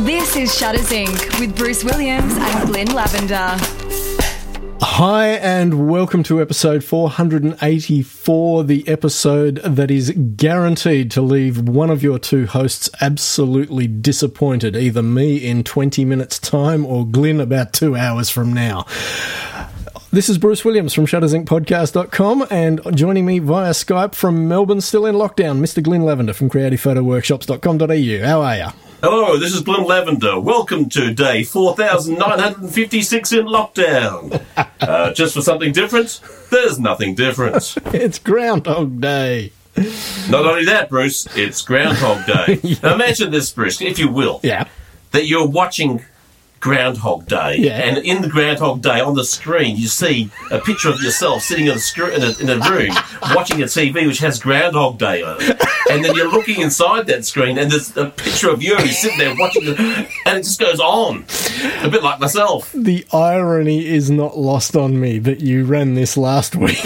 This is ShutterSync with Bruce Williams and Glyn Lavender. Hi and welcome to episode 484, the episode that is guaranteed to leave one of your two hosts absolutely disappointed, either me in 20 minutes' time or Glyn about 2 hours from now. This is Bruce Williams from shuttersyncpodcast.com, and joining me via Skype from Melbourne, still in lockdown, Mr. Glyn Lavender from creativephotoworkshops.com.au. How are you? Hello, this is Bloom Lavender. Welcome to day 4,956 in lockdown. Just for something different, there's nothing different. It's Groundhog Day. Not only that, Bruce, it's Groundhog Day. Yeah. Now imagine this, Bruce, if you will, that you're watching Groundhog Day, and in the Groundhog Day on the screen you see a picture of yourself sitting on in a room watching a TV which has Groundhog Day on it, and then you're looking inside that screen and there's a picture of you sitting there watching it, and it just goes on, a bit like myself. The irony is not lost on me that you ran this last week.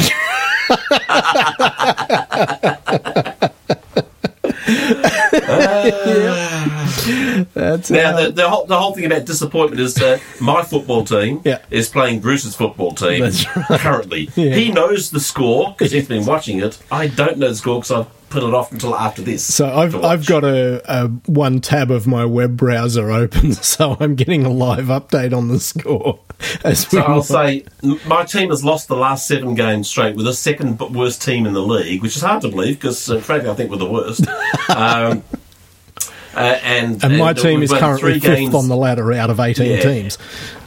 That's now the whole thing about disappointment is my football team is playing Bruce's football team currently. He knows the score because he's been watching it. I don't know the score because I've put it off until after this. So I've got a one tab of my web browser open, so I'm getting a live update on the score. So I'll say my team has lost the last 7 games straight. We're the second worst team in the league, which is hard to believe because frankly I think we're the worst. And my team is currently 5th on the ladder out of 18 teams.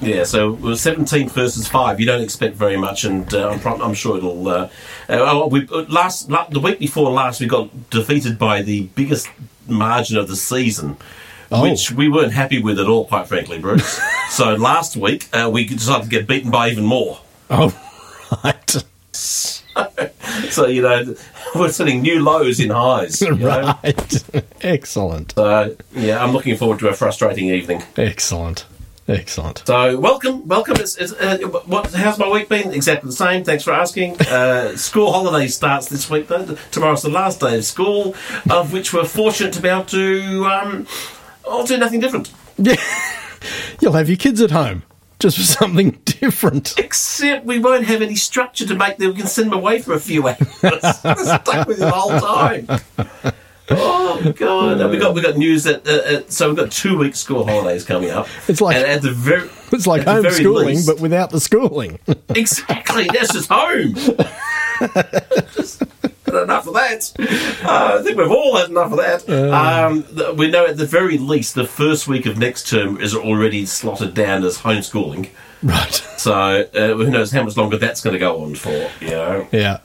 Yeah, so we're 17 versus 5. You don't expect very much, and I'm sure it'll... the week before last, we got defeated by the biggest margin of the season, which we weren't happy with at all, quite frankly, Bruce. So last week, we decided to get beaten by even more. Oh, right. So, you know, we're setting new lows in highs. Right. Know? Excellent. Yeah, I'm looking forward to a frustrating evening. Excellent. So, welcome. How's my week been? Exactly the same. Thanks for asking. School holiday starts this week, though. Tomorrow's the last day of school, of which we're fortunate to be able to do nothing different. Yeah. You'll have your kids at home. Just for something different. Except we won't have any structure to make that we can send them away for a few hours. Stuck with it the whole time. Oh, God. No, we got news that... so we've got 2 weeks school holidays coming up. It's like... And at the very, it's like homeschooling, but without the schooling. Exactly. That's just home. Enough of that. I think we've all had enough of that. We know at the very least the first week of next term is already slotted down as homeschooling. Right. So who knows how much longer that's going to go on for, you know. Yeah.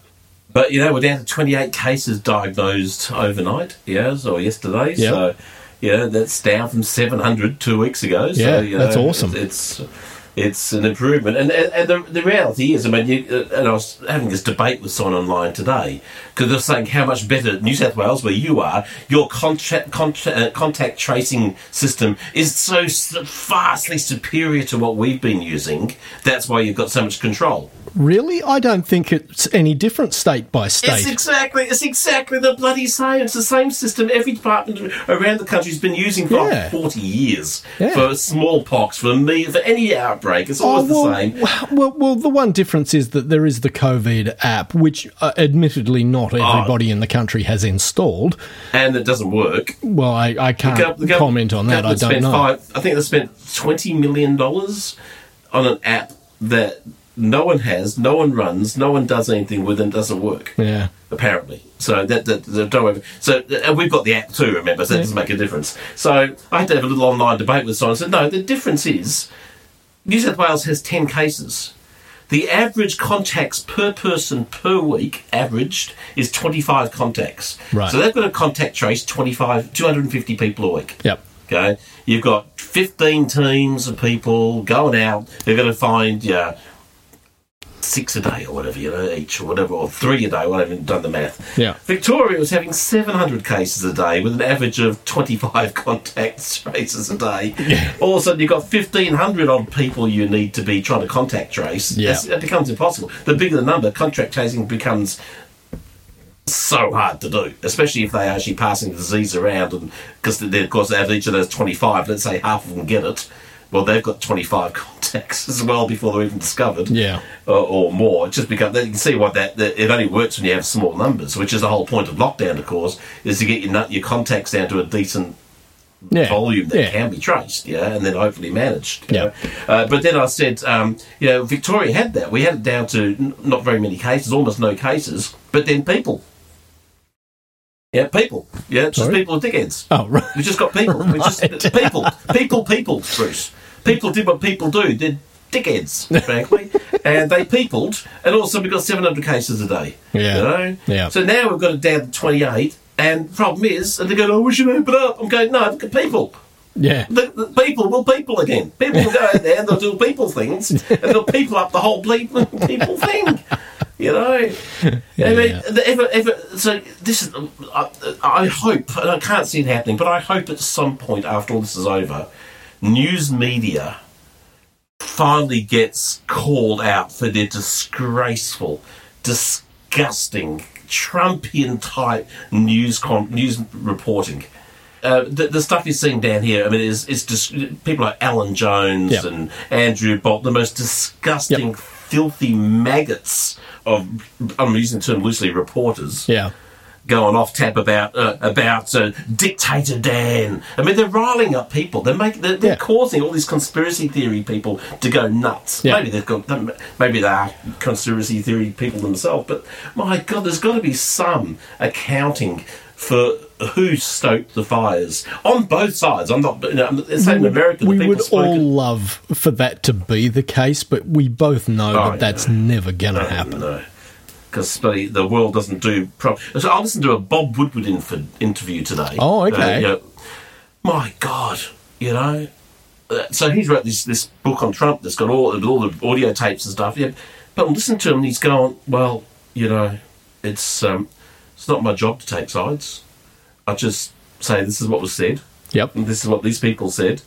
But, you know, we're down to 28 cases diagnosed overnight, yesterday. Yep. So, that's down from 700 2 weeks ago. So, yeah, that's awesome. It's an improvement, and the reality is, I mean, and I was having this debate with someone online today because they're saying how much better New South Wales, where you are, your contact tracing system is so vastly superior to what we've been using. That's why you've got so much control. Really, I don't think it's any different state by state. It's exactly the bloody same. It's the same system every department around the country's been using for 40 years for smallpox, for me, for any outbreak. It's always the same. Well, the one difference is that there is the COVID app, which admittedly not everybody in the country has installed. And it doesn't work. Well, I can't comment on that. I don't know. I think they spent $20 million on an app that no one has, no one runs, no one does anything with, and doesn't work. Yeah. Apparently. So that don't worry. So we've got the app too, remember, so that doesn't make a difference. So I had to have a little online debate with someone and said, no, the difference is... New South Wales has 10 cases. The average contacts per person per week, averaged, is 25 contacts. Right. So they've got a contact trace 250 people a week. Yep. Okay. You've got 15 teams of people going out. They're going to find 6 a day or whatever, each or whatever, or 3 a day. I haven't done the math. Yeah. Victoria was having 700 cases a day with an average of 25 contact traces a day. Yeah. All of a sudden, you've got 1,500 odd people you need to be trying to contact trace. Yeah. It becomes impossible. The bigger the number, contact tracing becomes so hard to do, especially if they are actually passing the disease around, and because of course out of each of those 25, let's say half of them get it, well, they've got 25 contacts as well before they're even discovered, or more. It just becomes, you can see why that it only works when you have small numbers, which is the whole point of lockdown, of course, is to get your contacts down to a decent volume that can be traced, and then hopefully managed. But then I said, Victoria had that. We had it down to not very many cases, almost no cases, but then people. Yeah, people. Yeah, just people are dickheads. Oh, right. We just got people. Right. We just people, Bruce. People did what people do. They're dickheads, frankly. And they peopled. And also we got 700 cases a day. Yeah. You know? Yeah. So now we've got it down to 28. And the problem is, and they go, oh, we should open up. I'm going, no, people. Yeah. The people will people again. People will go out there and they'll do people things. And they'll people up the whole people thing. You know, so this is. I hope, and I can't see it happening, but I hope at some point after all this is over, news media finally gets called out for their disgraceful, disgusting, Trumpian type news reporting. The stuff you're seeing down here, I mean, it's just people like Alan Jones and Andrew Bolt, the most disgusting, filthy maggots of, I'm using the term loosely, reporters, going off tap about Dictator Dan. I mean, they're riling up people. They're causing all these conspiracy theory people to go nuts. Yeah. Maybe they are conspiracy theory people themselves, but my God, there's got to be some accounting for who stoked the fires on both sides. I'm not, it's in America. We would all love for that to be the case, but we both know that's never going to happen. No. Because the world doesn't do. So I listened to a Bob Woodward interview today. Oh, okay. My God, so he's wrote this book on Trump that's got all the audio tapes and stuff. Yeah, but I'm listening to him, and he's going, well, it's not my job to take sides. I just say this is what was said. Yep. And this is what these people said.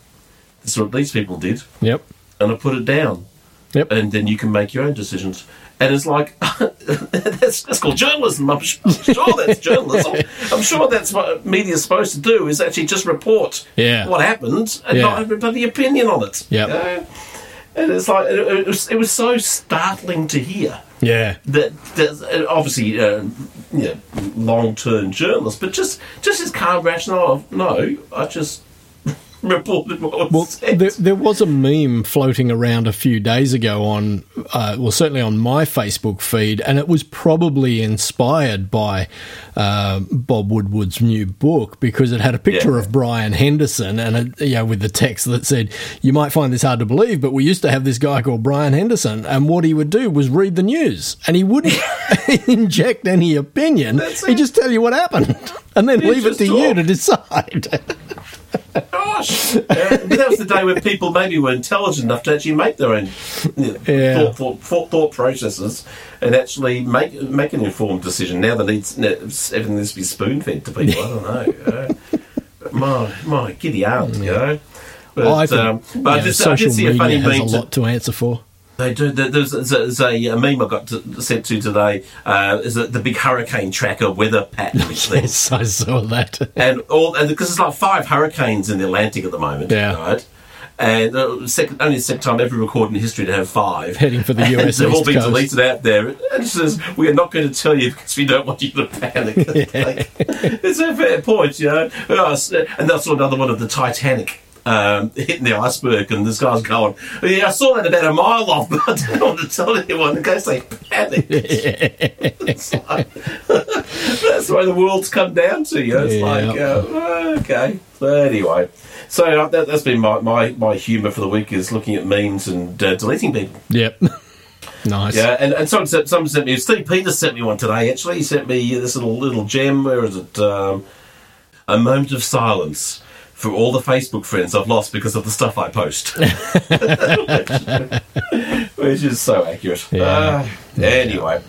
This is what these people did. Yep. And I put it down. Yep. And then you can make your own decisions. And it's like, that's called journalism. I'm sure that's journalism. I'm sure that's what media is supposed to do, is actually just report what happened and not have a bloody opinion on it. Yep. And it's like, it was so startling to hear. Yeah. That obviously, long-term journalists, but just his calm rationale of, no, I just reported what was said. There was a meme floating around a few days ago on, certainly on my Facebook feed, and it was probably inspired by Bob Woodward's new book, because it had a picture of Brian Henderson and with the text that said, you might find this hard to believe, but we used to have this guy called Brian Henderson, and what he would do was read the news, and he wouldn't inject any opinion. He'd just tell you what happened, and then leave it to you to decide. Gosh! That was the day when people maybe were intelligent enough to actually make their own thought processes and actually make an informed decision. Now everything needs to be spoon-fed to people. I don't know. My giddy aunt, But, social media has a lot to answer for. They do. There's a meme I got sent to today. Is the big hurricane tracker weather pattern? Yes, I saw that. And because it's like 5 hurricanes in the Atlantic at the moment, right? And only the second time ever recorded in history to have 5. Heading for the US East Coast. They've all been deleted out there. And it says, we are not going to tell you because we don't want you to panic. It's a fair point, And that's another one of the Titanic. Hitting the iceberg, and this guy's going, I saw that about a mile off, but I didn't want to tell anyone in case they panic. It's like, that's the way the world's come down to you. It's okay. So anyway, that's been my humour for the week, is looking at memes and deleting people. Yep. Nice. Yeah, and someone sent me, Steve Peters sent me one today, actually. He sent me this little gem. Where is it? A moment of silence for all the Facebook friends I've lost because of the stuff I post. Which is so accurate. Yeah. Anyway,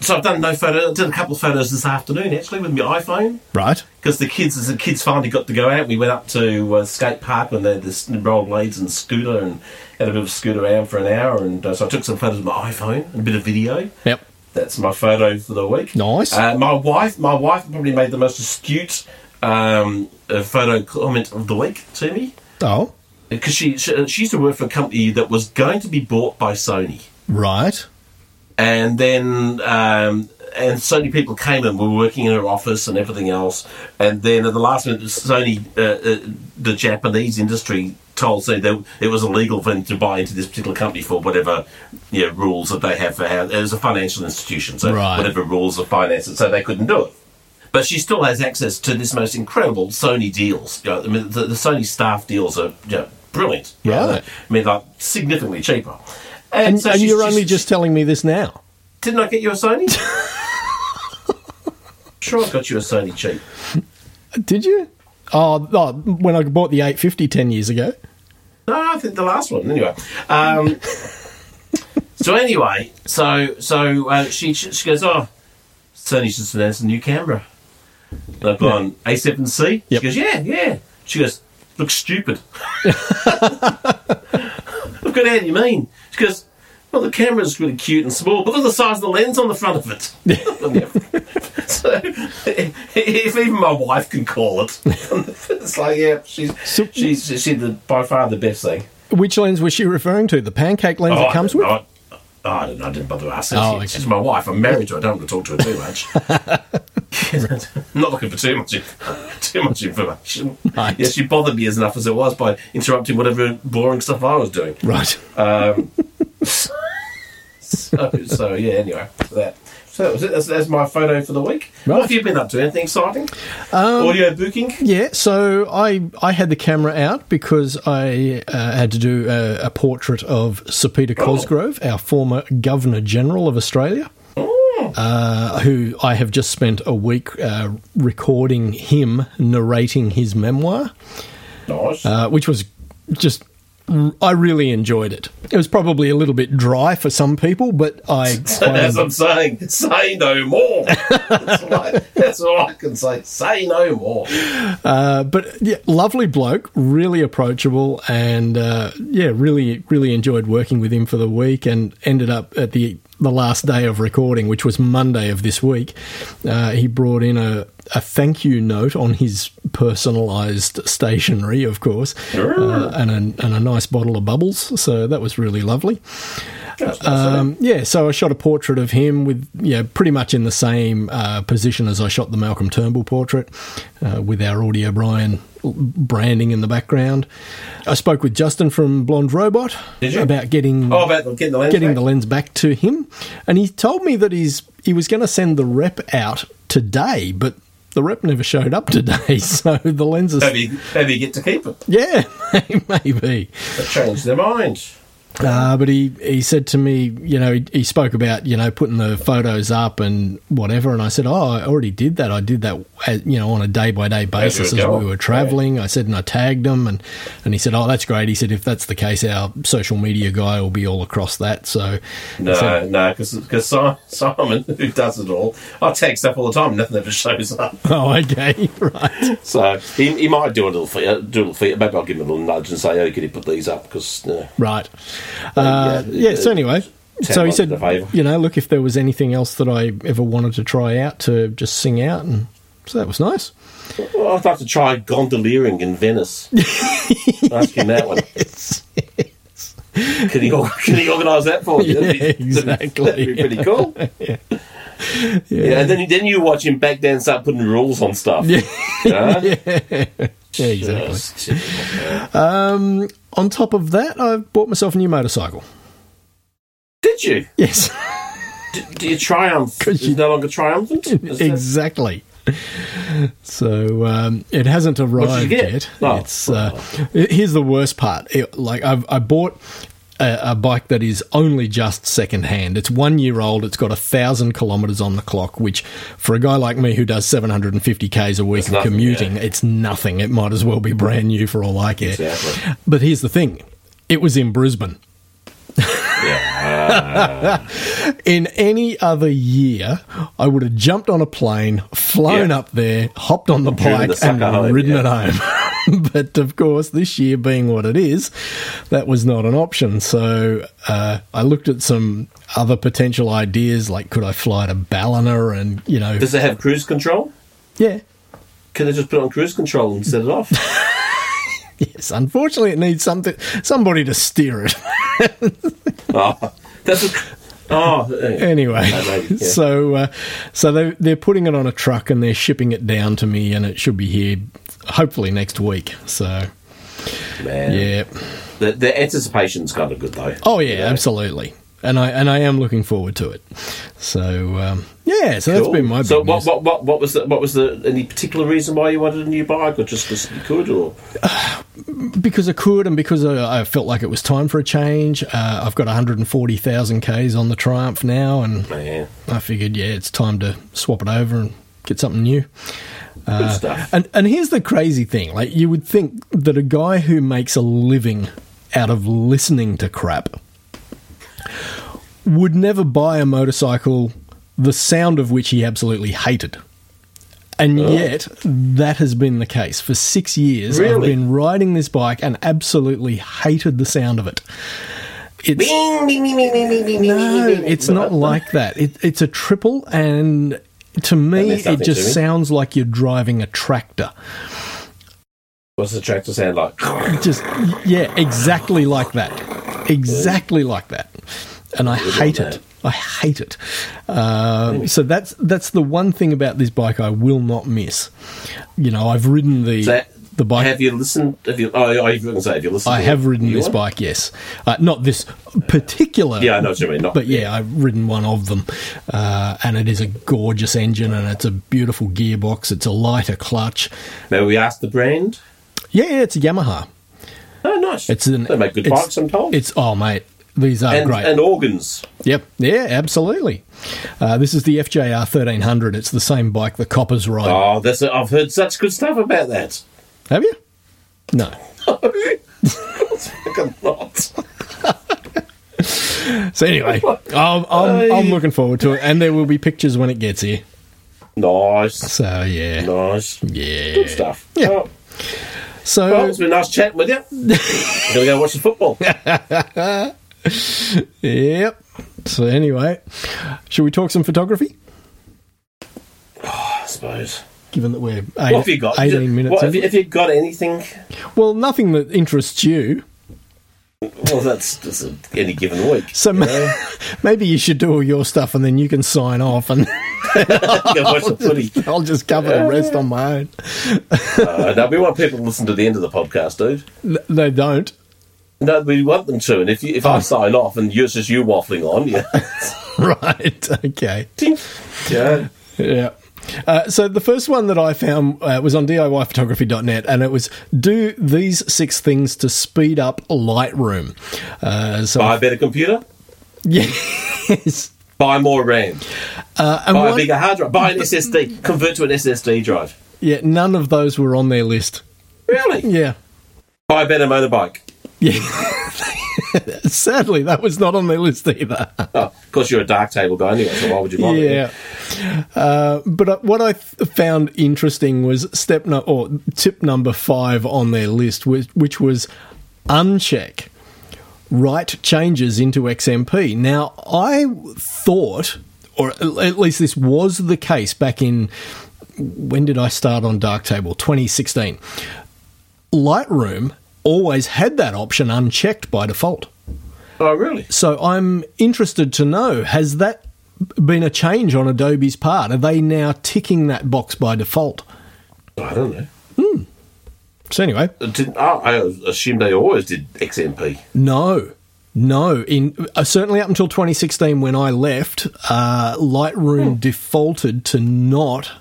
so I've done no photo. I did a couple of photos this afternoon, actually, with my iPhone. Right. Because the kids finally got to go out. We went up to skate park and they had this rollerblades and scooter, and had a bit of a scoot around for an hour. And so I took some photos with my iPhone and a bit of video. Yep. that's my photo for the week. Nice. My wife probably made the most astute photo comment of the week to me. Oh. Because she used to work for a company that was going to be bought by Sony. Right. And then and Sony people came and were working in her office and everything else. And then at the last minute, Sony, the Japanese industry, told Sony that it was illegal for them to buy into this particular company for whatever rules that they have for how it was a financial institution, so right. Whatever rules of finance, so they couldn't do it. But she still has access to this most incredible Sony deals. You know, I mean, the Sony staff deals are brilliant. Right. You know, I mean, like significantly cheaper. And, so and you're only just telling me this now. Didn't I get you a Sony? Sure, I got you a Sony cheap. Did you? Oh, when I bought the 850 10 years ago. No, I think the last one. Anyway. So she goes, oh, Sony's just announced a new camera. And I put on A7C. Yep. She goes, yeah. She goes, looks stupid. Look at how you mean. She goes, well, the camera's really cute and small, but look at the size of the lens on the front of it. So, if even my wife can call it, it's like, she's by far the best thing. Which lens was she referring to? The pancake lens that comes with? I don't know. I didn't bother asking. Okay. She's my wife. I'm married to her. I don't want to talk to her too much. Not looking for too much information. Right. Yeah, she bothered me as enough as it was by interrupting whatever boring stuff I was doing. Right. Anyway, that. So that was it. That's my photo for the week. Right. What have you been up to? Anything exciting? Audio booking? Yeah, so I had the camera out because I had to do a portrait of Sir Peter Cosgrove, our former Governor General of Australia, who I have just spent a week recording him narrating his memoir. Nice. Which was just... I really enjoyed it. It was probably a little bit dry for some people, but as I'm saying, say no more. That's all I can say. Say no more. But yeah, lovely bloke, really approachable, and really, really enjoyed working with him for the week. And ended up at the last day of recording, which was Monday of this week. He brought in a thank you note on his personalised stationery, of course, and a nice bottle of bubbles. So that was really lovely. So I shot a portrait of him with pretty much in the same position as I shot the Malcolm Turnbull portrait, with our Audio Brian branding in the background. I spoke with Justin from Blonde Robot about getting the lens back to him, and he told me that he was going to send the rep out today, but the rep never showed up today, so the lens is... Maybe you get to keep it. Yeah, maybe. They changed their mind. But he said to me, he spoke about, putting the photos up and whatever, and I said, I already did that. I did that, on a day-by-day basis as we were travelling. I said, and I tagged them, and he said, that's great. He said, if that's the case, our social media guy will be all across that. So because Simon, who does it all, I tag stuff all the time, nothing ever shows up. Oh, okay, right. So he might do a little feat. Maybe I'll give him a little nudge and say, could he put these up? Because, right. So anyway, so he said, look, if there was anything else that I ever wanted to try out, to just sing out, and so that was nice. Well, I'd like to try gondoliering in Venice. Ask him that one. Yes. Can he organise that for you? Exactly. That'd be pretty cool. Yeah. And then you watch him back down and start putting rules on stuff. Yeah, exactly. On top of that, I bought myself a new motorcycle. Did you? Yes. Do you triumph? Is it no longer triumphant? Exactly. So it hasn't arrived yet. Oh. It's, here's the worst part. I bought a bike that is only just second-hand. It's 1 year old. It's got 1,000 kilometres on the clock, which for a guy like me who does 750 Ks a week and commuting, it's nothing. It might as well be brand new for all I care. Exactly. But here's the thing. It was in Brisbane. In any other year, I would have jumped on a plane, flown up there, hopped on the bike and ridden it home. But of course, this year being what it is, that was not an option. So I looked at some other potential ideas, like could I fly to Ballina and, you know... Does it have cruise control? Yeah. Can I just put it on cruise control and set it off? Yes, unfortunately it needs somebody to steer it. Anyway, so they're putting it on a truck and they're shipping it down to me, and it should be here hopefully next week. So, man, yeah, the anticipation's kind of good though. Oh yeah, you know? Absolutely, and I am looking forward to it. So cool. That's been my. So what was the any particular reason why you wanted a new bike, or just because you could, or? Because I could, and because I felt like it was time for a change. I've got 140,000 Ks on the Triumph now, and I figured, it's time to swap it over and get something new. Good stuff. And here's the crazy thing. Like, you would think that a guy who makes a living out of listening to crap would never buy a motorcycle the sound of which he absolutely hated. And yet, that has been the case. For 6 years, really? I've been riding this bike and absolutely hated the sound of it. It's not like that. It's a triple, and to me, it just sounds like you're driving a tractor. What's the tractor sound like? Exactly like that. And I hate it. So that's the one thing about this bike I will not miss. You know, I've ridden the bike. Have you listened? I have ridden this bike, yes. Not this particular. Yeah, I know what you mean. I've ridden one of them. And it is a gorgeous engine, and it's a beautiful gearbox. It's a lighter clutch. May we ask the brand? Yeah, it's a Yamaha. Oh, nice. They make good bikes sometimes. Oh, mate. These are great. And organs. Yep. Yeah, absolutely. This is the FJR 1300. It's the same bike the coppers ride. Oh, I've heard such good stuff about that. Have you? No. No. It's fucking not. So anyway, I'm looking forward to it. And there will be pictures when it gets here. Nice. So, yeah. Nice. Yeah. Good stuff. Yeah. Oh. So, it's been nice chatting with you. We're going to go watch the football. Yep. So anyway, should we talk some photography? Oh, I suppose. Given that we're 18 minutes in. Have you got anything? Well, nothing that interests you. Well, that's any given week. So maybe you should do all your stuff, and then you can sign off, and I'll just cover the rest on my own. No, we want people to listen to the end of the podcast, dude. They don't. No, we want them to, and if I sign off and it's just you waffling on, yeah. Right, okay. Yeah. Yeah. So the first one that I found was on DIYphotography.net, and it was, do these 6 things to speed up Lightroom. Buy a better computer? Yes. Buy more RAM. Buy a bigger hard drive. Buy an SSD. Convert to an SSD drive. Yeah, none of those were on their list. Really? Yeah. Buy a better motorbike. Yeah, sadly, that was not on their list either. Oh, of course, you're a Darktable guy anyway, so why would you buy it? Yeah. But what I found interesting was tip number 5 on their list, which was uncheck write changes into XMP. Now, I thought, or at least this was the case back in, when did I start on Darktable? 2016. Lightroom always had that option unchecked by default. Oh, really? So I'm interested to know, has that been a change on Adobe's part? Are they now ticking that box by default? I don't know. So anyway. I assume they always did XMP. No. Certainly up until 2016 when I left, Lightroom defaulted to not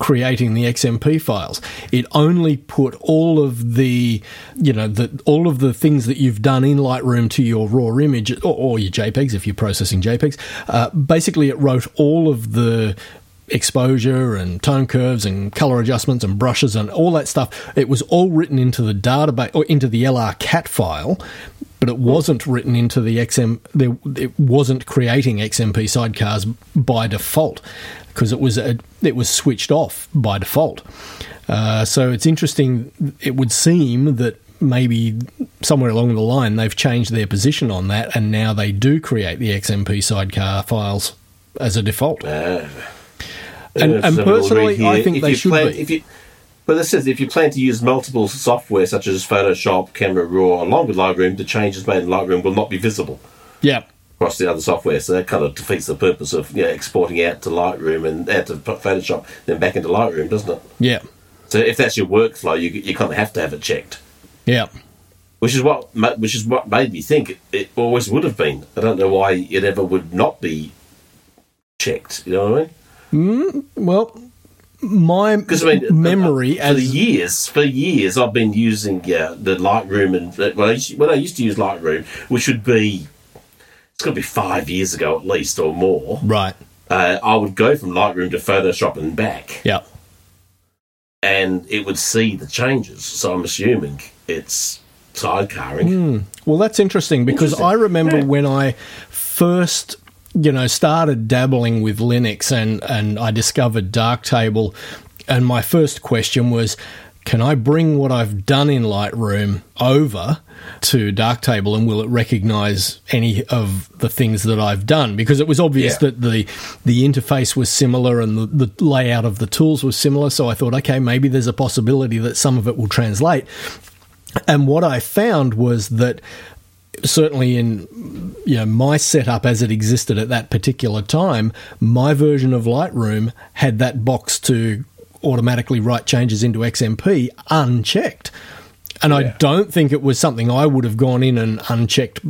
creating the XMP files. It only put all of the, you know, all of the things that you've done in Lightroom to your raw image or your JPEGs, if you're processing JPEGs. Basically, it wrote all of the exposure and tone curves and color adjustments and brushes and all that stuff. It was all written into the database or into the LRCat file, but it wasn't written into the it wasn't creating XMP sidecars by default. because it was switched off by default. So it's interesting. It would seem that maybe somewhere along the line they've changed their position on that, and now they do create the XMP sidecar files as a default. And personally, I think they should be. But this is if you plan to use multiple software such as Photoshop, Camera Raw, along with Lightroom, the changes made in Lightroom will not be visible. Yeah. Across the other software, so that kind of defeats the purpose of exporting out to Lightroom and out to Photoshop, then back into Lightroom, doesn't it? Yeah. So if that's your workflow, you kind of have to have it checked. Yeah. Which is what made me think it always would have been. I don't know why it ever would not be checked. You know what I mean? Well. Memory for years I've been using the Lightroom, and when I used to use Lightroom, which would be, it's got to be 5 years ago at least or more, right? I would go from Lightroom to Photoshop and back, yeah, and it would see the changes. So I'm assuming it's sidecarring. Well, that's interesting because I remember when I first started dabbling with Linux and I discovered Darktable, and my first question was, can I bring what I've done in Lightroom over to Darktable, and will it recognise any of the things that I've done? Because it was obvious that the interface was similar and the layout of the tools was similar, so I thought, okay, maybe there's a possibility that some of it will translate. And what I found was that certainly in my setup as it existed at that particular time, my version of Lightroom had that box to automatically write changes into XMP unchecked. And I don't think it was something I would have gone in and unchecked,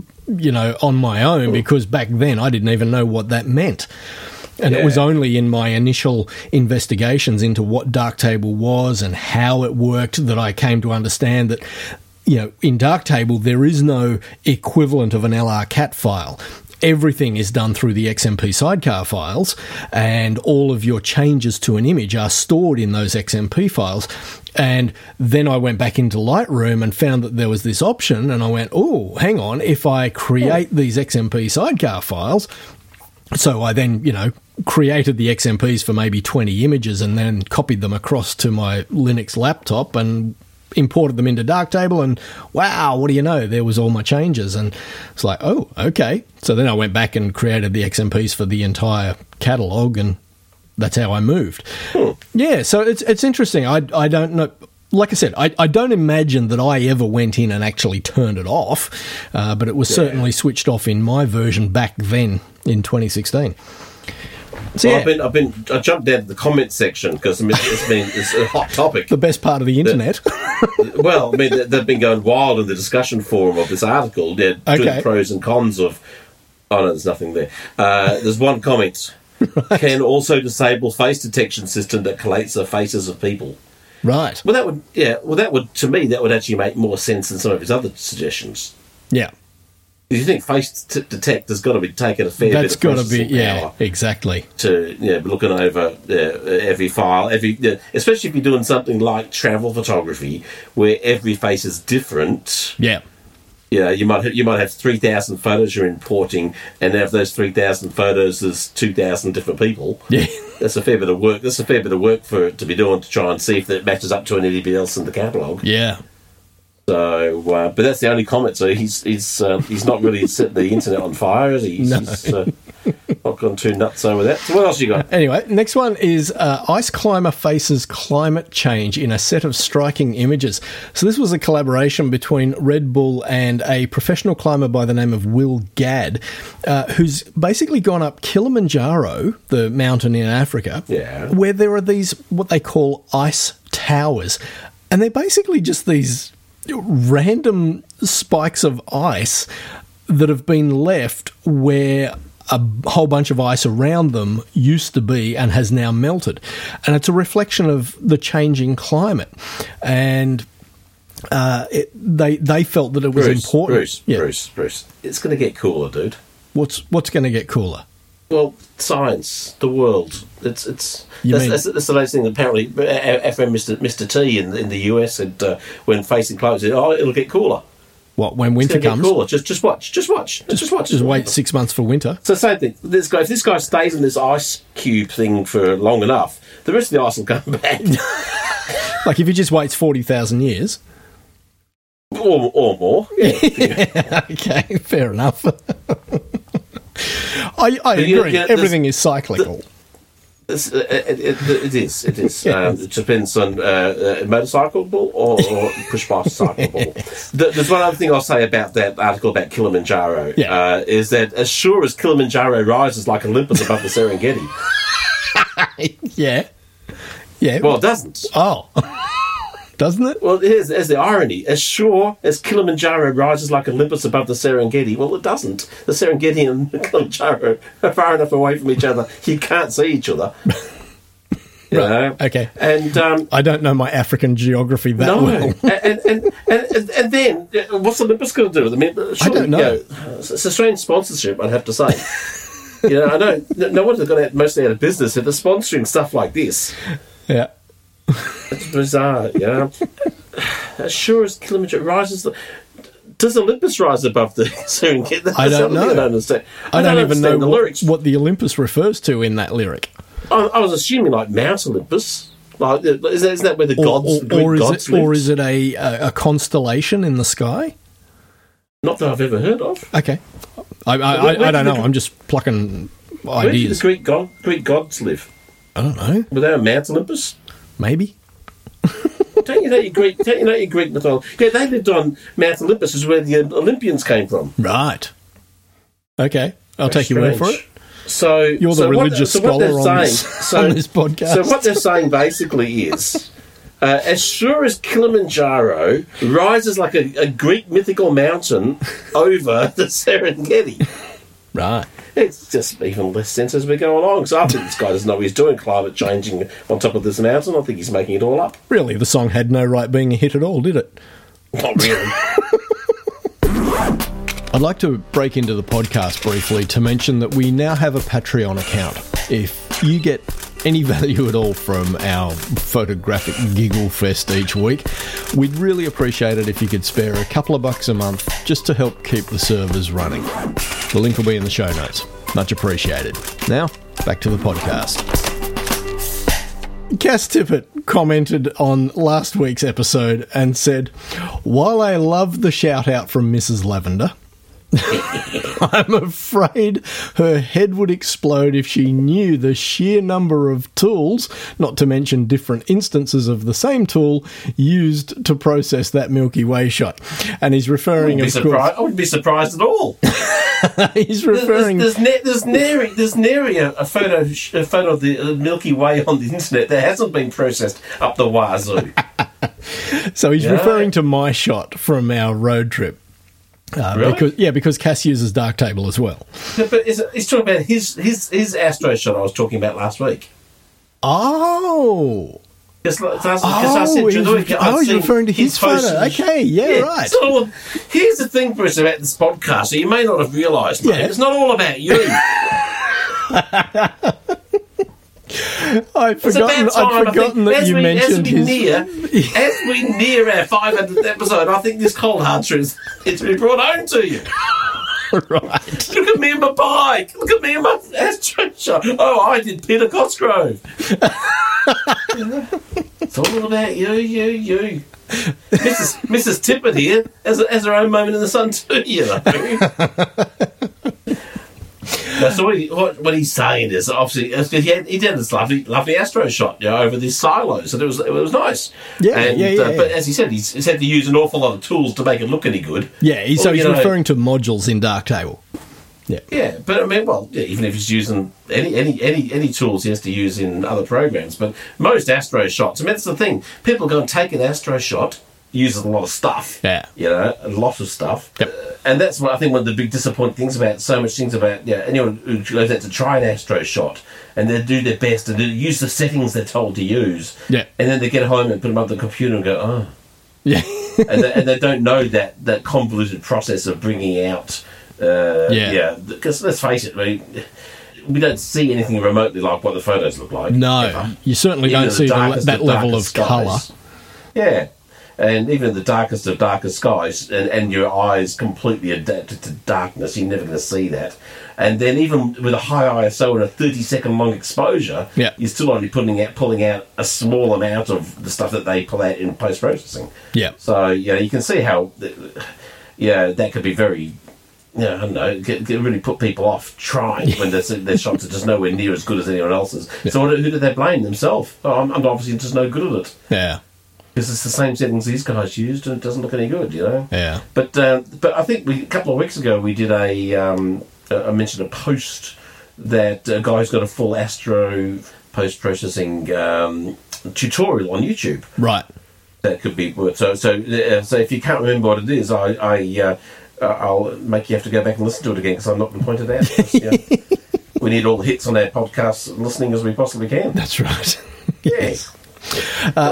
on my own, because back then I didn't even know what that meant. And it was only in my initial investigations into what Darktable was and how it worked that I came to understand that in Darktable, there is no equivalent of an LRCat file. Everything is done through the XMP sidecar files, and all of your changes to an image are stored in those XMP files. And then I went back into Lightroom and found that there was this option, and I went, oh, hang on, if I create these XMP sidecar files... So I then, created the XMPs for maybe 20 images and then copied them across to my Linux laptop and... imported them into Darktable, and wow, what do you know? There was all my changes, and it's like, oh, okay. So then I went back and created the XMPs for the entire catalogue, and that's how I moved. Yeah, so it's interesting. I don't know. Like I said, I don't imagine that I ever went in and actually turned it off, but it was certainly switched off in my version back then in 2016. So, well, I jumped down to the comment section because it's a hot topic. The best part of the internet. They've been going wild in the discussion forum of this article. They're doing pros and cons of... Oh, no, there's nothing there. There's one comment. Right. Can also disable face detection system that collates the faces of people. Right. Well, that would, to me, actually make more sense than some of his other suggestions. Yeah. If you think face detect has got to be taken a fair bit of processing power, exactly, to looking over every file, especially if you're doing something like travel photography where every face is different. Yeah, you might have 3,000 photos you're importing, and out of those 3,000 photos, there's 2,000 different people. Yeah, that's a fair bit of work. That's a fair bit of work for it to be doing to try and see if that matches up to anybody else in the catalogue. Yeah. So, but that's the only comment. So he's not really set the internet on fire, is he? He's not gone too nuts over that. So what else you got? Anyway, next one is Ice Climber faces climate change in a set of striking images. So this was a collaboration between Red Bull and a professional climber by the name of Will Gadd, who's basically gone up Kilimanjaro, the mountain in Africa, where there are these, what they call ice towers. And they're basically just these... random spikes of ice that have been left where a whole bunch of ice around them used to be and has now melted. And it's a reflection of the changing climate. And they felt that it was important. Bruce, it's going to get cooler, dude. What's going to get cooler? Well, science, the world. That's the latest thing. Apparently, our friend Mr. T in the US said when facing climate, said, "Oh, it'll get cooler." What, when winter comes? Cooler. Just watch. Just wait 6 months for winter. So same thing. This guy, if this guy stays in this ice cube thing for long enough, the rest of the ice will come back. Like if he just waits 40,000 years. Or more. Yeah. Okay, fair enough. I agree. Everything is cyclical. It is. Yes. It depends on motorcycleable or push bicycleable. Yes. There's one other thing I'll say about that article about Kilimanjaro, is that as sure as Kilimanjaro rises like Olympus above the Serengeti. Yeah. Well, it doesn't. Oh. Doesn't it? Well, here's the irony. As sure as Kilimanjaro rises like Olympus above the Serengeti, well, it doesn't. The Serengeti and the Kilimanjaro are far enough away from each other, you can't see each other. Right. Okay. And I don't know my African geography that well. and then, what's Olympus going to do? I mean, surely, I don't know. It's a strange sponsorship, I'd have to say. I know. No one's going to mostly out of business if they're sponsoring stuff like this. Yeah. It's bizarre, As sure as Kilimanjaro rises, does Olympus rise above the Serengeti? I don't know. I don't understand. I don't even know the lyrics. What the Olympus refers to in that lyric. I was assuming like Mount Olympus. Like, isn't that where the gods? Or is it a constellation in the sky? Not that I've ever heard of. Okay, I don't know. I'm just plucking ideas. Where do the Greek gods live? I don't know. Were they on Mount Olympus? Maybe. Don't you know your Greek mythology? Yeah, they lived on Mount Olympus, is where the Olympians came from. Right. Okay, I'll take your word for it. So you're the religious scholar on this podcast. So what they're saying basically is, as sure as Kilimanjaro rises like a Greek mythical mountain over the Serengeti. Right. It's just even less sense as we go along. So I think this guy doesn't know what he's doing, climate changing on top of this mountain. I think he's making it all up. Really, the song had no right being a hit at all, did it? Not really. I'd like to break into the podcast briefly to mention that we now have a Patreon account. If you get any value at all from our photographic giggle fest each week, we'd really appreciate it if you could spare a couple of bucks a month just to help keep the servers running. The link will be in the show notes. Much appreciated. Now, back to the podcast. Cass Tippett commented on last week's episode and said, "While I love the shout-out from Mrs. Lavender, I'm afraid her head would explode if she knew the sheer number of tools, not to mention different instances of the same tool, used to process that Milky Way shot." And he's referring, of course... I wouldn't be surprised at all. He's referring... There's nary a photo of the Milky Way on the internet that hasn't been processed up the wazoo. So he's referring to my shot from our road trip. Really? Because Cass uses Darktable as well. But he's talking about his Astro shot I was talking about last week. Oh. You're referring to his photo. Okay, right. So, here's the thing, Bruce, about this podcast that you may not have realised, mate. Yeah. It's not all about you. I'd forgotten that you mentioned his... As we near our 500th episode, I think this cold hard truth is to be brought home to you. Right. Look at me and my bike. Look at me and my Astro shot. Oh, I did Peter Cosgrove. It's all about you. Mrs. Tippett here has her own moment in the sun too, So what he's saying is, obviously, he did this lovely Astro shot, over this silo. So it was nice. Yeah, and, yeah. But as he said, he's had to use an awful lot of tools to make it look any good. Yeah, he's referring to modules in Darktable. Yeah. Yeah, but I mean, even if he's using any tools he has to use in other programs, but most Astro shots, I mean, that's the thing. People go and take an Astro shot, uses a lot of stuff. Yeah. A lot of stuff. Yep. And that's what I think one of the big disappointing things about anyone who goes out to try an Astro shot and they do their best and they use the settings they're told to use. Yeah. And then they get home and put them up on the computer and go, oh. Yeah. and they don't know that convoluted process of bringing out. Because let's face it, we don't see anything remotely like what the photos look like. No, ever. You certainly don't see that level of colour. Yeah, And even in the darkest of darkest skies, and your eyes completely adapted to darkness, you're never going to see that. And then even with a high ISO and a 30-second long exposure, you're still only pulling out a small amount of the stuff that they pull out in post-processing. Yeah. So, you can see how, that could be very... Yeah, I don't know. It really put people off trying when their shots are just nowhere near as good as anyone else's. Yeah. So who do they blame? Themselves. Oh, I'm obviously just no good at it. Yeah. Because it's the same settings these guys used, and it doesn't look any good, Yeah. But I think a couple of weeks ago we did I mentioned a post that a guy's got a full Astro post-processing tutorial on YouTube. Right. That could be worth. So if you can't remember what it is, I'll make you have to go back and listen to it again because I'm not going to point it out. We need all the hits on our podcast listening as we possibly can. That's right. Yes.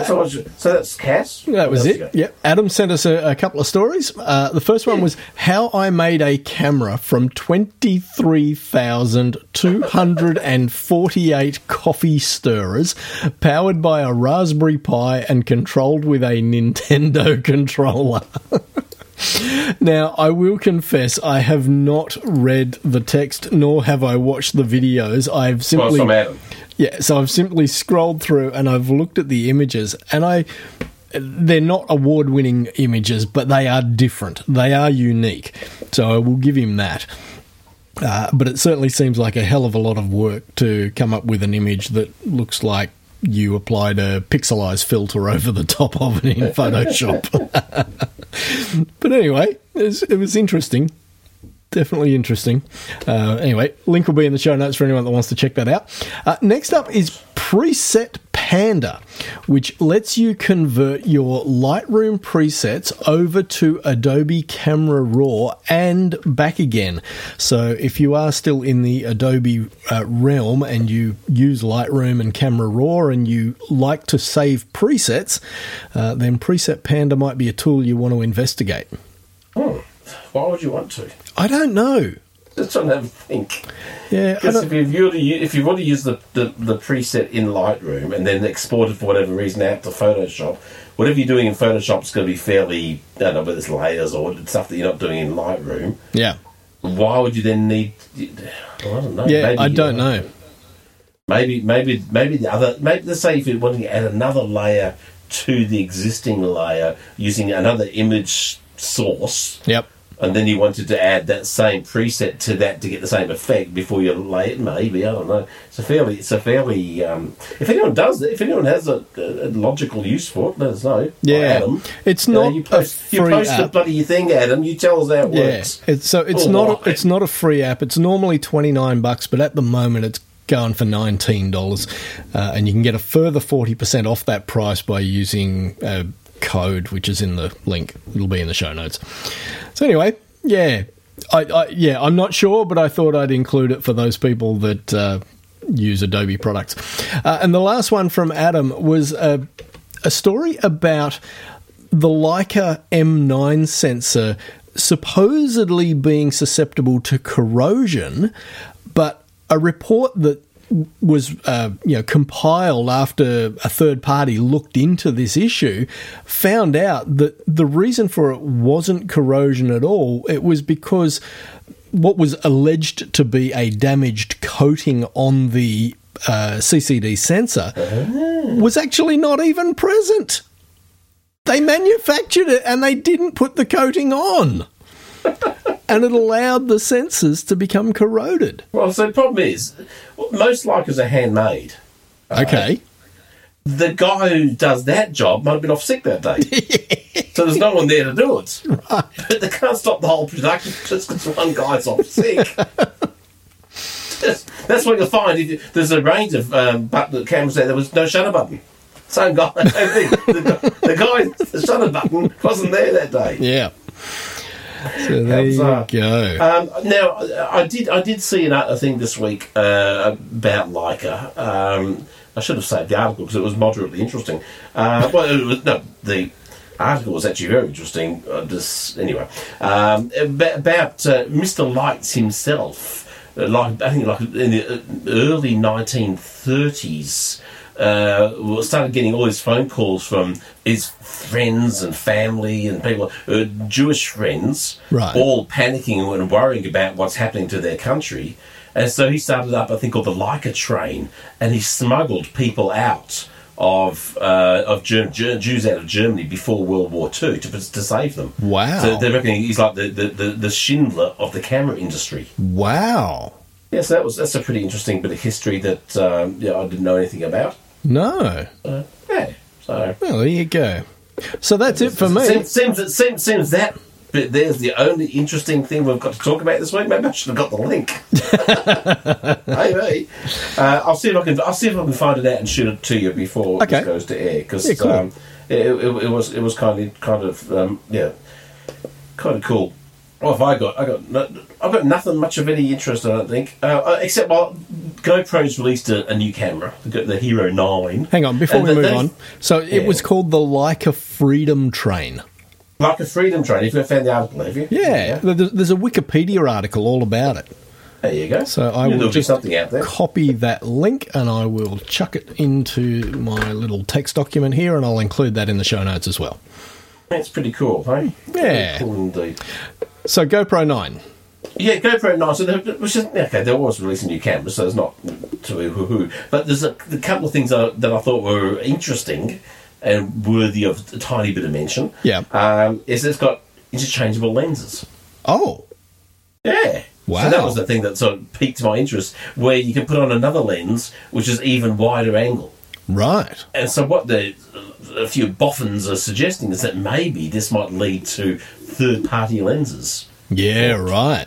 So that's Cass. That was it. Yep. Adam sent us a couple of stories. The first one was how I made a camera from 23,248 coffee stirrers, powered by a Raspberry Pi and controlled with a Nintendo controller. Now, I will confess, I have not read the text, nor have I watched the videos. I've simply... I've simply scrolled through and I've looked at the images, and they're not award-winning images, but they are different. They are unique. So I will give him that. But it certainly seems like a hell of a lot of work to come up with an image that looks like you applied a pixelized filter over the top of it in Photoshop. But anyway, it was interesting. Definitely interesting. Anyway, link will be in the show notes for anyone that wants to check that out. Next up is Preset Panda, which lets you convert your Lightroom presets over to Adobe Camera Raw and back again. So if you are still in the Adobe realm and you use Lightroom and Camera Raw and you like to save presets, then Preset Panda might be a tool you want to investigate. Oh, why would you want to? I don't know. Just trying to have a think. Yeah, because if you want to use the preset in Lightroom and then export it for whatever reason out to Photoshop, whatever you're doing in Photoshop is going to be fairly, I don't know whether it's layers or stuff that you're not doing in Lightroom. Yeah. Why would you then need? Well, I don't know. Yeah, I don't know. Maybe the other. Maybe let's say if you're wanting to add another layer to the existing layer using another image source. Yep. And then you wanted to add that same preset to that to get the same effect before you lay it. Maybe, I don't know. It's a fairly. If anyone does it, if anyone has a logical use for it, let us know. Yeah, or Adam, it's not. You post the bloody thing, Adam. You tell us how it works. It's not a free app. It's normally $29, but at the moment it's going for $19, and you can get a further 40% off that price by using code, which is in the link. It'll be in the show notes. So anyway, I'm not sure, but I thought I'd include it for those people that use Adobe products. And the last one from Adam was a story about the Leica M9 sensor supposedly being susceptible to corrosion, but a report that was compiled after a third party looked into this issue, found out that the reason for it wasn't corrosion at all. It was because what was alleged to be a damaged coating on the CCD sensor was actually not even present. They manufactured it and they didn't put the coating on. And it allowed the sensors to become corroded. Well, so the problem is, most Leicas are handmade. Okay. The guy who does that job might have been off sick that day. So there's no one there to do it. Right. But they can't stop the whole production just because one guy's off sick. That's what you'll find. There's a range of cameras there was no shutter button. Same guy, same thing. The shutter button wasn't there that day. Yeah. So there you go. Now, I did see another thing this week about Leica. I should have saved the article because it was moderately interesting. The article was actually very interesting. About Mr. Lights himself. I think in the early 1930s, started getting all these phone calls from his friends and family and people, Jewish friends, right, all panicking and worrying about what's happening to their country. And so he started up a thing called the Leica train, and he smuggled people out of Jews out of Germany before World War II to save them. Wow. So they reckon he's like the Schindler of the camera industry. Wow. Yeah, so that's a pretty interesting bit of history that I didn't know anything about. No. Yeah. So. Well, there you go. So that's it for me. Seems that but there's the only interesting thing we've got to talk about this week. Maybe I should have got the link. Maybe. I'll see if I can find it out and shoot it to you before it goes to air, because yeah, cool. it was kind of cool. What have I got? I've got nothing much of any interest, I don't think, except GoPro's released a new camera, the Hero 9. Hang on, before we move on. So it was called the Leica Freedom Train. Leica Freedom Train. You've found the article, have you? Yeah. There's a Wikipedia article all about it. There you go. So I will just copy that link and I will chuck it into my little text document here, and I'll include that in the show notes as well. That's pretty cool, hey? Yeah. Pretty cool indeed. So GoPro 9. Yeah, GoPro 9. So there was releasing new cameras, so it's not too hoo-hoo. But there's a couple of things that I thought were interesting and worthy of a tiny bit of mention. Yeah. Is it's got interchangeable lenses. Oh. Yeah. Wow. So that was the thing that sort of piqued my interest, where you can put on another lens, which is even wider angle. Right. And so what a few boffins are suggesting is that maybe this might lead to third-party lenses. Yeah, right.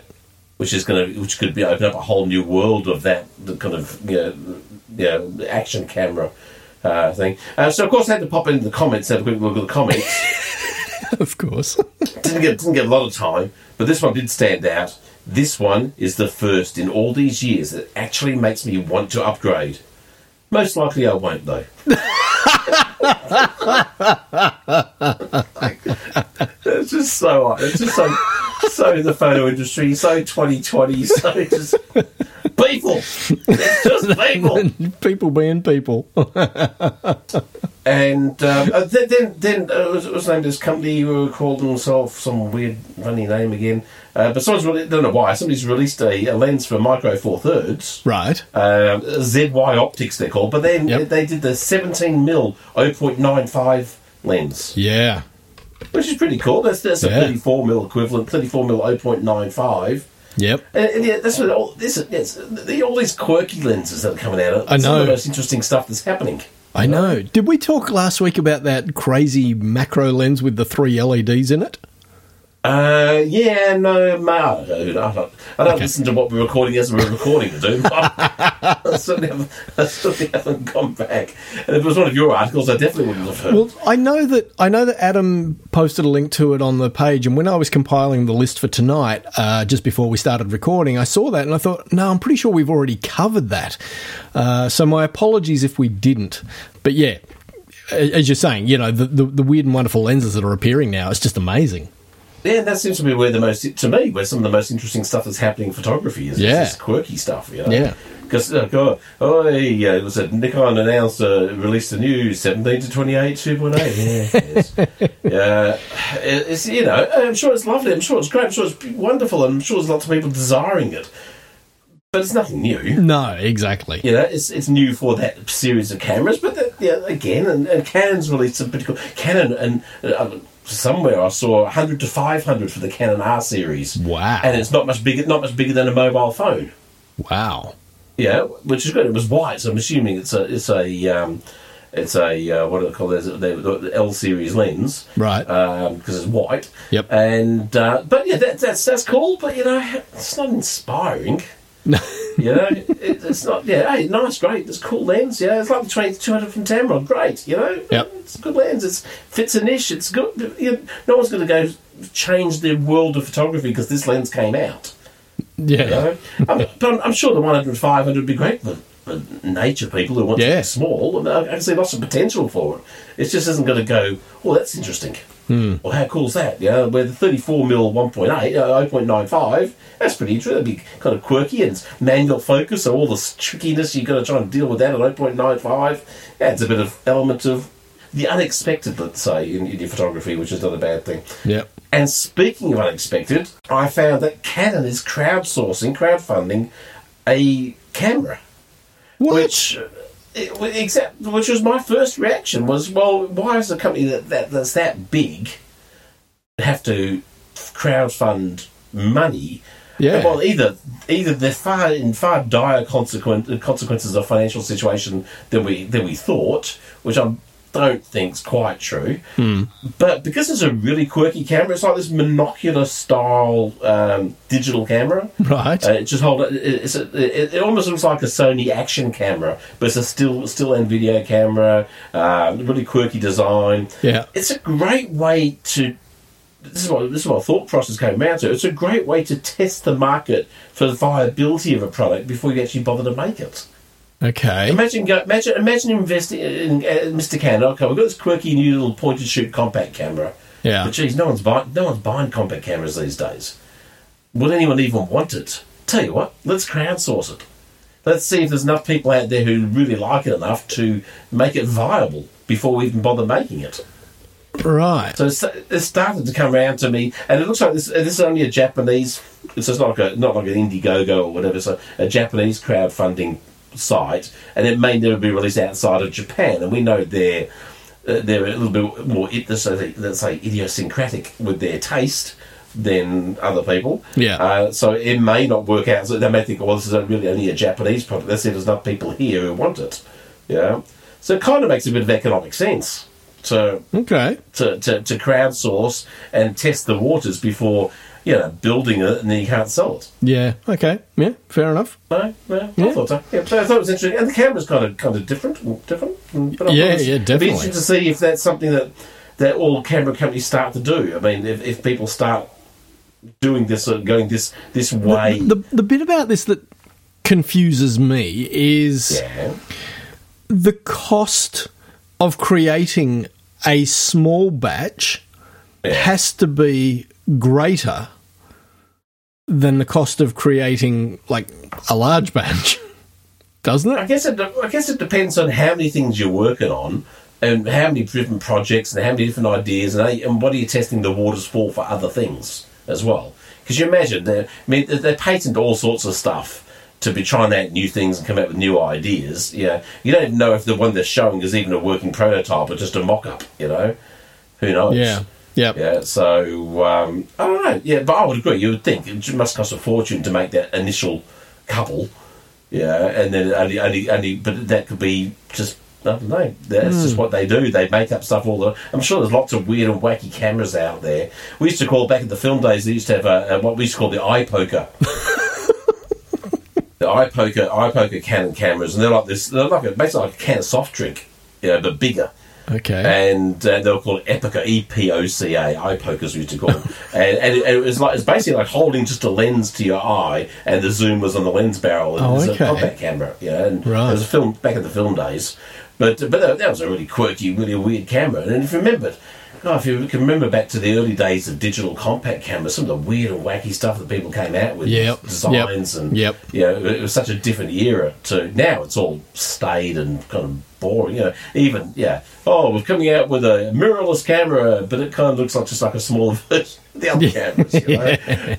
Which could open up a whole new world of that kind of action camera thing. So of course I had to pop into the comments, have a quick look at the comments. Of course. didn't get a lot of time, but this one did stand out. This one is the first in all these years that actually makes me want to upgrade. Most likely I won't, though. It's just so odd. It's just so in the photo industry, so 2020, so just people. It's just people. People being people. And then it was named this company who called themselves some weird funny name again. But someone's really, I don't know why, somebody's released a lens for Micro Four Thirds. Right. ZY Optics, they're called. But then they did the 17mm 0.95 lens. Yeah. Which is pretty cool. That's a 34mm equivalent, 34mm 0.95. Yep. And yeah, that's what all these quirky lenses that are coming out of it. I know. Some of the most interesting stuff that's happening. I know. Did we talk last week about that crazy macro lens with the 3 LEDs in it? I don't listen to what we're recording as we're recording to do. I certainly haven't gone back. And if it was one of your articles, I definitely wouldn't have heard. Well, I know that Adam posted a link to it on the page, and when I was compiling the list for tonight, just before we started recording, I saw that and I thought, no, I'm pretty sure we've already covered that. So my apologies if we didn't. But yeah, as you're saying, the weird and wonderful lenses that are appearing now, it's just amazing. Yeah, that seems to be where some of the most interesting stuff that's happening in photography is. Yeah. It's just quirky stuff, Yeah. Because, it was a Nikon announced, released a new 17-28 2.8. Yeah. It's, I'm sure it's lovely. I'm sure it's great. I'm sure it's wonderful. I'm sure there's lots of people desiring it. But it's nothing new. No, exactly. It's new for that series of cameras. But, again, and Canon's released some pretty cool... Canon and... somewhere I saw 100 to 500 for the Canon R series. Wow. And it's not much bigger than a mobile phone. Wow. Yeah, which is good. It was white, so I'm assuming it's a what do they call it? The L series lens. Right. Because it's white. Yep. And that's cool, but it's not inspiring. It's not. Yeah, hey, nice, great. It's a cool lens. Yeah, it's like the 200 from Tamron. Great. Yep. It's a good lens. It fits a niche. It's good. No one's going to go change the world of photography because this lens came out. Yeah. I'm sure the 100, 500 would be great for nature people who want something small. I can see lots of potential for it. It just isn't going to go. Well, that's interesting. Well, how cool is that? Yeah, where the 34mm 1.8, 0.95, that's pretty interesting. That'd be kind of quirky, and it's manual focus, so all the trickiness you've got to try and deal with that at 0.95 adds a bit of element of the unexpected, let's say, in your photography, which is not a bad thing. Yeah. And speaking of unexpected, I found that Canon is crowdfunding a camera. What? Which was my first reaction was, well, why is a company that's that big have to crowdfund money? Yeah. Well, either they're in far dire consequences of financial situation than we thought, which I'm. Don't think's quite true, but because it's a really quirky camera, it's like this monocular style digital camera. Right, it almost looks like a Sony action camera, but it's a still-end video camera. Really quirky design. Yeah, it's a great way to. This is what thought process came around to. It's a great way to test the market for the viability of a product before you actually bother to make it. Okay. Imagine investing in Mr. Canon. Okay, we've got this quirky new little point-and-shoot compact camera. Yeah. But geez, no one's buying compact cameras these days. Would anyone even want it? Tell you what, let's crowdsource it. Let's see if there's enough people out there who really like it enough to make it viable before we even bother making it. Right. So it started to come around to me, and it looks like this is only a Japanese. So it's not like an Indiegogo or whatever. So a Japanese crowdfunding site, and it may never be released outside of Japan, and we know they're a little bit more, let's say, idiosyncratic with their taste than other people. Yeah. So it may not work out. So they may think, well, this is really only a Japanese product. That's it. There's enough people here who want it. Yeah. So it kind of makes a bit of economic sense to crowdsource and test the waters before. Building it and then you can't sell it. Yeah, okay. Yeah, fair enough. No, yeah. I thought so. Yeah, so I thought it was interesting. And the camera's kind of different. But yeah, definitely. It'd be interesting to see if that's something that all camera companies start to do. I mean, if people start doing this or going this way. The bit about this that confuses me is the cost of creating a small batch has to be greater than the cost of creating like a large batch, doesn't it? I guess it depends on how many things you're working on, and how many different projects, and how many different ideas, and what are you testing the waters for other things as well. Because you imagine they patent all sorts of stuff to be trying out new things and come out with new ideas. Yeah, you don't even know if the one they're showing is even a working prototype or just a mock-up. Who knows? Yeah. Yep. Yeah, so, I don't know. Yeah, but I would agree. You would think it must cost a fortune to make that initial couple. Yeah, and then only but that could be just, I don't know. That's just what they do. They make up stuff all the... I'm sure there's lots of weird and wacky cameras out there. We used to call, back in the film days, they used to have what we used to call the eye poker. The eye poker Canon cameras. And they're like this, they're like basically like a can of soft drink, but bigger. Okay, and they were called Epoca, E-P-O-C-A, eye pokers we used to call them, and it's basically like holding just a lens to your eye, and the zoom was on the lens barrel, and it was a compact camera, It was a film back in the film days, but that was a really quirky, really weird camera, and if you can remember back to the early days of digital compact cameras, some of the weird and wacky stuff that people came out with, designs, and it was such a different era to now. It's all staid and kind of boring, we're coming out with a mirrorless camera, but it kind of looks like just like a smaller version of the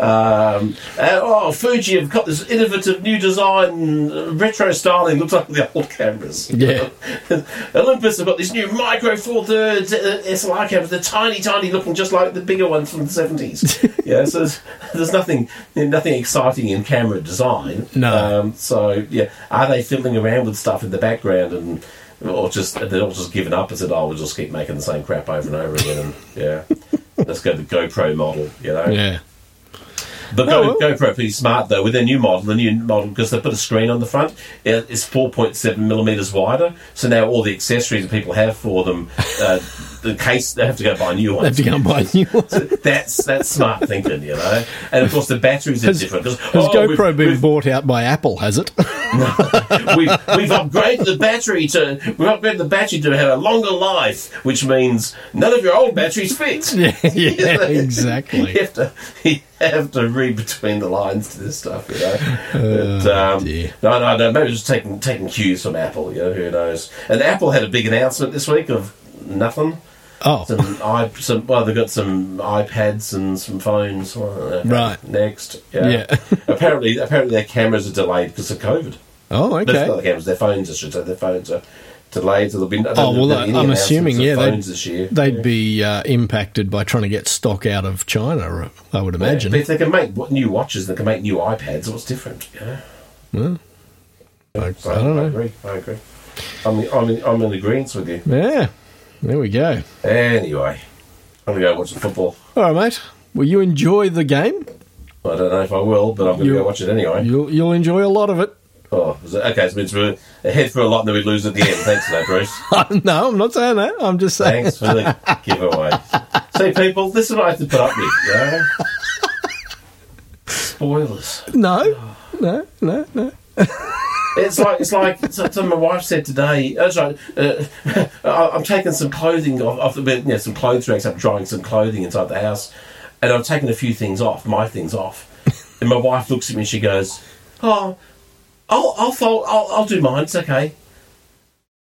other cameras, Fuji have got this innovative new design, retro styling, looks like the old cameras. Yeah. Olympus have got this new micro four-thirds SLR cameras, they're tiny looking just like the bigger ones from the 70s. So there's nothing exciting in camera design. No. Are they fiddling around with stuff in the background they're all just giving up and said, we'll just keep making the same crap over and over again. Let's go to the GoPro model, Yeah. But GoPro are pretty smart, though, with their new model. The new model, because they put a screen on the front, it's 4.7 millimetres wider, so now all the accessories that people have for them the case, they have to go buy new ones. So that's smart thinking, you know. And of course, the batteries are different. Has GoPro been bought out by Apple? Has it? No, we've upgraded the battery to have a longer life, which means none of your old batteries fit. Yeah, exactly. You have to read between the lines to this stuff, you know. No, maybe just taking cues from Apple, you know, who knows. And Apple had a big announcement this week of nothing. Oh. They've got some iPads and some phones. Right. Next. Yeah. Apparently their cameras are delayed because of COVID. Oh, okay. But it's not the cameras, their phones, I should say. Their phones are delayed. So I'm assuming, they'd be impacted by trying to get stock out of China, I would imagine. But if they can make new watches, they can make new iPads, what's different? Yeah. Well, I don't know. I agree. I'm in agreement with you. Yeah. There we go. Anyway, I'm going to go watch the football. All right, mate. Will you enjoy the game? I don't know if I will, but I'm going to go watch it anyway. You'll enjoy a lot of it. Oh, okay. So it's ahead for a lot, and then we lose at the end. Thanks for that, Bruce. No, I'm not saying that. I'm just saying. Thanks for the giveaway. See, people, this is what I have to put up with. You know? Spoilers. No. So my wife said today. I'm taking some clothing off. Some clothes racks. I'm drying some clothing inside the house, and I've taken a few things off. My things off, and my wife looks at me. And she goes, "Oh, I'll do mine. It's okay."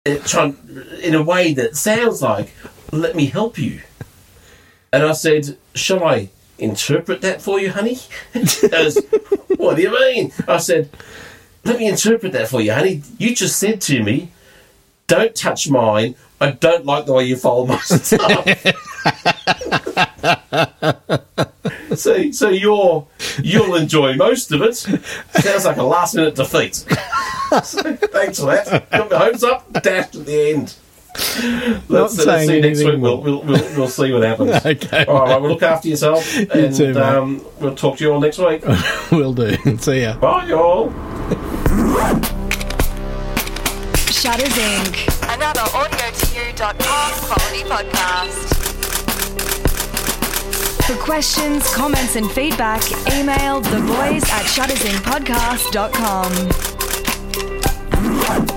In a way that sounds like, "Let me help you," and I said, "Shall I interpret that for you, honey?" She goes, "What do you mean?" I said, "Let me interpret that for you, honey. You just said to me, don't touch mine. I don't like the way you fold my stuff." So you'll enjoy most of it. Sounds like a last-minute defeat. So thanks for that. Got my hopes up, dashed at the end. Let's see next week. We'll see what happens. Okay. All right, well, look after yourself. And you too, we'll talk to you all next week. Will do. See ya. Bye, y'all. Shutters Inc. Another audio2you.com quality podcast. For questions, comments and feedback, email the boys at shuttersyncpodcast.com.